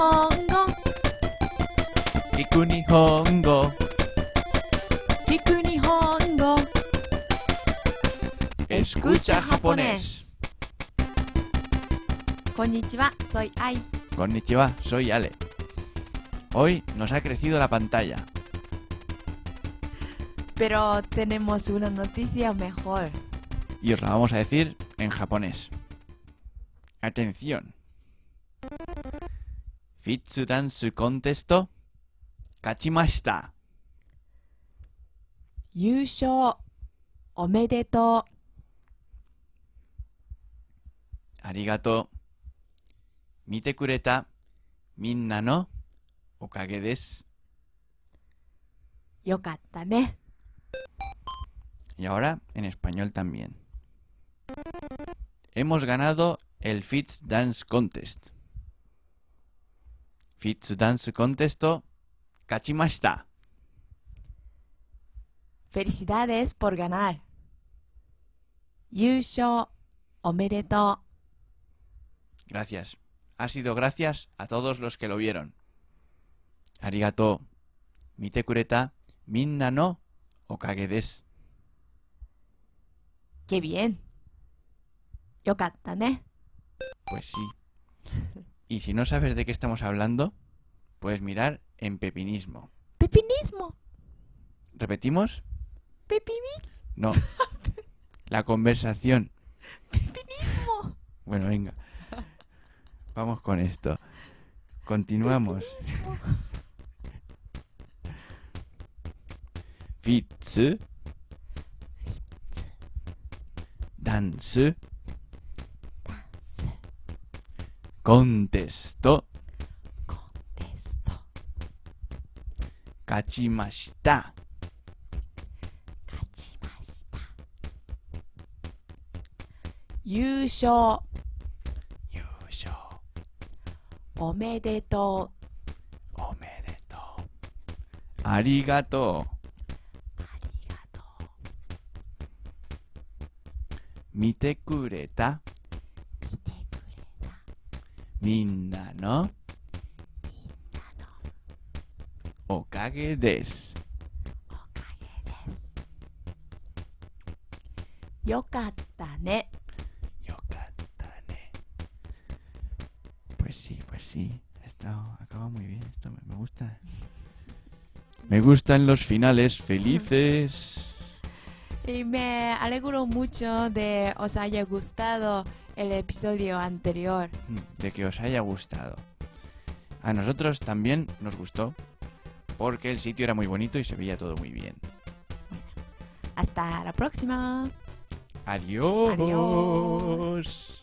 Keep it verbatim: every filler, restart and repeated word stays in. Hongo. Ikuni Hongo. Ikuni Hongo. Escucha japonés. Konnichiwa, soy Ai. Konnichiwa, soy Ale. Hoy nos ha crecido la pantalla. Pero tenemos una noticia mejor. Y os la vamos a decir en japonés. Atención. Fitsu Dansu Contesto. Kachimashita. Yūshō omedetō. Arigato. Mite kureta. Minnano. Okage desu. Yokatta ne. Y ahora en español también. Hemos ganado el Fitsu Dance Contest. Fitsu Dance Contesto. Kachimashita. Felicidades por ganar. Yūshō omedetō. Gracias. Ha sido gracias a todos los que lo vieron. Arigato. Mite kureta. Minnano. Okage desu. ¡Qué bien! Yokatta ne. Pues sí. Y si no sabes de qué estamos hablando, puedes mirar en pepinismo. ¡Pepinismo! ¿Repetimos? ¿Pepinismo? No. La conversación. ¡Pepinismo! Bueno, venga. Vamos con esto. Continuamos. Fitsu Dansu Contesto Contesto Kachimashita Kachimashita Yūshō Yūshō Omedetō Omedetō Arigato Mite kureta. Mite kureta. Minnano. Minnano. Okage desu. Okage desu. Yokatta ne. Yokatta ne. Pues sí, pues sí. Esto acaba muy bien. Esto me gusta. Me gustan los finales felices. Y me alegro mucho de os haya gustado el episodio anterior. De que os haya gustado. A nosotros también nos gustó, porque el sitio era muy bonito y se veía todo muy bien. Bueno, hasta la próxima. Adiós. Adiós.